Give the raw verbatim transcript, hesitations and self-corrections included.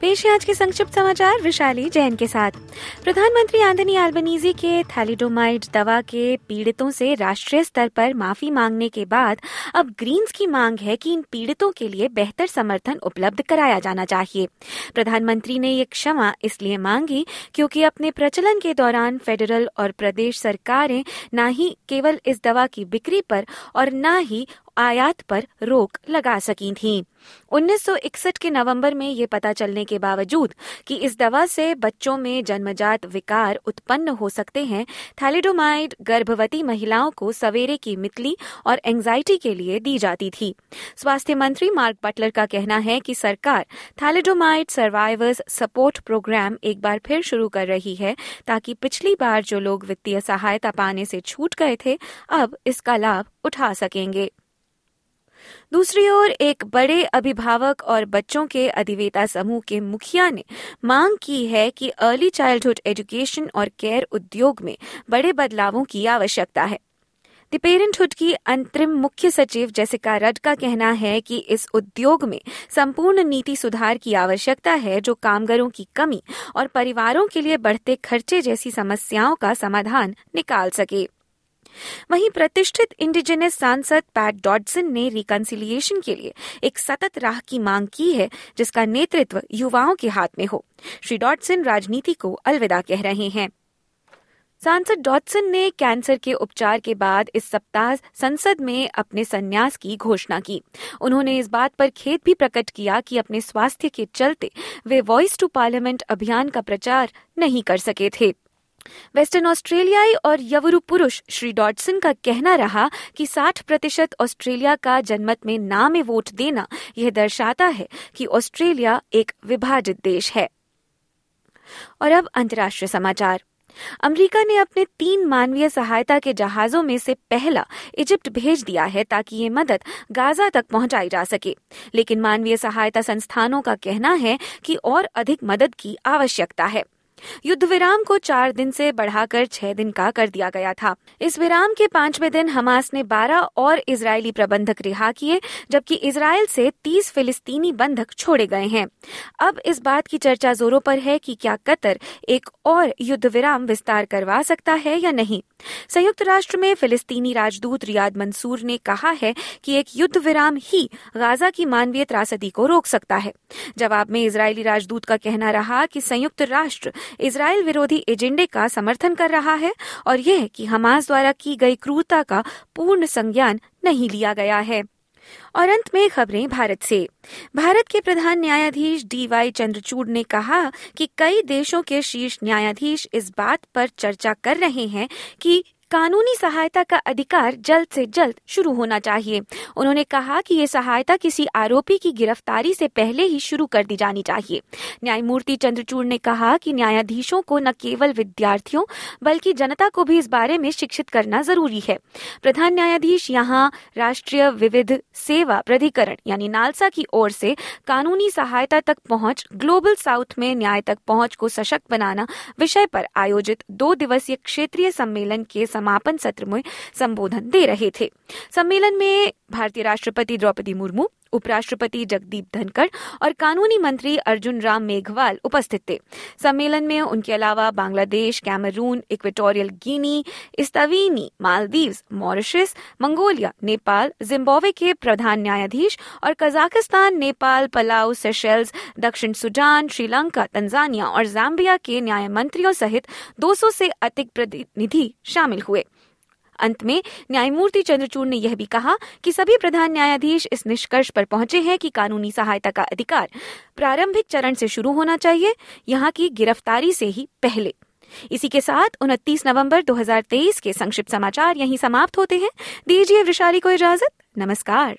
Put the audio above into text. पेश है आज के संक्षिप्त समाचार विशाली जैन के साथ। प्रधानमंत्री एंथनी अल्बनीज़ी के थैलिडोमाइड दवा के पीड़ितों से राष्ट्रीय स्तर पर माफी मांगने के बाद अब ग्रीन्स की मांग है कि इन पीड़ितों के लिए बेहतर समर्थन उपलब्ध कराया जाना चाहिए। प्रधानमंत्री ने ये क्षमा इसलिए मांगी क्योंकि अपने प्रचलन के दौरान फेडरल और प्रदेश सरकारें न ही केवल इस दवा की बिक्री पर और न ही आयात पर रोक लगा सकी थी। उन्नीस सौ इकसठ के नवंबर में ये पता चलने के बावजूद कि इस दवा से बच्चों में जन्मजात विकार उत्पन्न हो सकते हैं, थैलिडोमाइड गर्भवती महिलाओं को सवेरे की मितली और एंजाइटी के लिए दी जाती थी। स्वास्थ्य मंत्री मार्क बटलर का कहना है कि सरकार थैलिडोमाइड सर्वाइवर्स सपोर्ट प्रोग्राम एक बार फिर शुरू कर रही है ताकि पिछली बार जो लोग वित्तीय सहायता पाने से छूट गए थे अब इसका लाभ उठा सकेंगे। दूसरी ओर एक बड़े अभिभावक और बच्चों के अधिवेता समूह के मुखिया ने मांग की है कि अर्ली चाइल्डहुड एजुकेशन और केयर उद्योग में बड़े बदलावों की आवश्यकता है। द पेरेंटहुड की अंतरिम मुख्य सचिव जेसिका रड का कहना है कि इस उद्योग में संपूर्ण नीति सुधार की आवश्यकता है जो कामगारों की कमी और परिवारों के लिए बढ़ते खर्चे जैसी समस्याओं का समाधान निकाल सके। वहीं प्रतिष्ठित इंडिजिनस सांसद पैट डॉडसन ने रिकंसिलिएशन के लिए एक सतत राह की मांग की है जिसका नेतृत्व युवाओं के हाथ में हो। श्री डॉडसन राजनीति को अलविदा कह रहे हैं। सांसद डॉडसन ने कैंसर के उपचार के बाद इस सप्ताह संसद में अपने संन्यास की घोषणा की। उन्होंने इस बात पर खेद भी प्रकट किया कि अपने स्वास्थ्य के चलते वे वॉइस टू पार्लियामेंट अभियान का प्रचार नहीं कर सके थे। वेस्टर्न ऑस्ट्रेलियाई और यवरू पुरुष श्री डॉडसन का कहना रहा कि साठ प्रतिशत ऑस्ट्रेलिया का जनमत में ना में वोट देना यह दर्शाता है कि ऑस्ट्रेलिया एक विभाजित देश है। और अब अंतर्राष्ट्रीय समाचार। अमेरिका ने अपने तीन मानवीय सहायता के जहाजों में से पहला इजिप्ट भेज दिया है ताकि ये मदद गाजा तक पहुंचाई जा सके, लेकिन मानवीय सहायता संस्थानों का कहना है कि और अधिक मदद की आवश्यकता है। युद्ध विराम को चार दिन से बढ़ाकर छह दिन का कर दिया गया था। इस विराम के पांचवें दिन हमास ने बारह और इजरायली प्रबंधक रिहा किए जबकि इजरायल से तीस फिलिस्तीनी बंधक छोड़े गए हैं। अब इस बात की चर्चा जोरों पर है कि क्या कतर एक और युद्ध विराम विस्तार करवा सकता है या नहीं। संयुक्त राष्ट्र में फिलिस्तीनी राजदूत रियाद मंसूर ने कहा है कि एक युद्ध विराम ही गाजा की मानवीय त्रासदी को रोक सकता है। जवाब में इजरायली राजदूत का कहना रहा कि संयुक्त राष्ट्र इजराइल विरोधी एजेंडे का समर्थन कर रहा है और यह कि हमास द्वारा की गई क्रूरता का पूर्ण संज्ञान नहीं लिया गया है। और अंत में खबरें भारत से। भारत के प्रधान न्यायाधीश डी वाई चंद्रचूड़ ने कहा कि कई देशों के शीर्ष न्यायाधीश इस बात पर चर्चा कर रहे हैं कि कानूनी सहायता का अधिकार जल्द से जल्द शुरू होना चाहिए। उन्होंने कहा कि ये सहायता किसी आरोपी की गिरफ्तारी से पहले ही शुरू कर दी जानी चाहिए। न्यायमूर्ति चंद्रचूड़ ने कहा कि न्यायाधीशों को न केवल विद्यार्थियों बल्कि जनता को भी इस बारे में शिक्षित करना जरूरी है। प्रधान न्यायाधीश यहाँ राष्ट्रीय विविध सेवा प्राधिकरण यानी नालसा की ओर से कानूनी सहायता तक पहुँच ग्लोबल साउथ में न्याय तक पहुँच को सशक्त बनाना विषय पर आयोजित दो दिवसीय क्षेत्रीय सम्मेलन के समापन सत्र में संबोधन दे रहे थे। सम्मेलन में भारतीय राष्ट्रपति द्रौपदी मुर्मू, उपराष्ट्रपति जगदीप धनखड़ और कानूनी मंत्री अर्जुन राम मेघवाल उपस्थित थे। सम्मेलन में उनके अलावा Bangladesh, Cameroon, Equatorial Guinea, Eswatini, Maldives, Mauritius, Mongolia, Nepal, Zimbabwe के प्रधान न्यायाधीश और कजाकिस्तान, नेपाल, पलाऊ, सेशेल्स, दक्षिण सूडान, श्रीलंका, तंजानिया और जाम्बिया के न्याय मंत्रियों सहित दो सौ से अधिक प्रतिनिधि शामिल हुए। अंत में न्यायमूर्ति चंद्रचूड़ ने यह भी कहा कि सभी प्रधान न्यायाधीश इस निष्कर्ष पर पहुंचे हैं कि कानूनी सहायता का अधिकार प्रारंभिक चरण से शुरू होना चाहिए, यहाँ की गिरफ्तारी से ही पहले। इसी के साथ उनतीस नवंबर दो हज़ार तेईस के संक्षिप्त समाचार यहीं समाप्त होते हैं। दीजिए वैशाली को इजाजत। नमस्कार।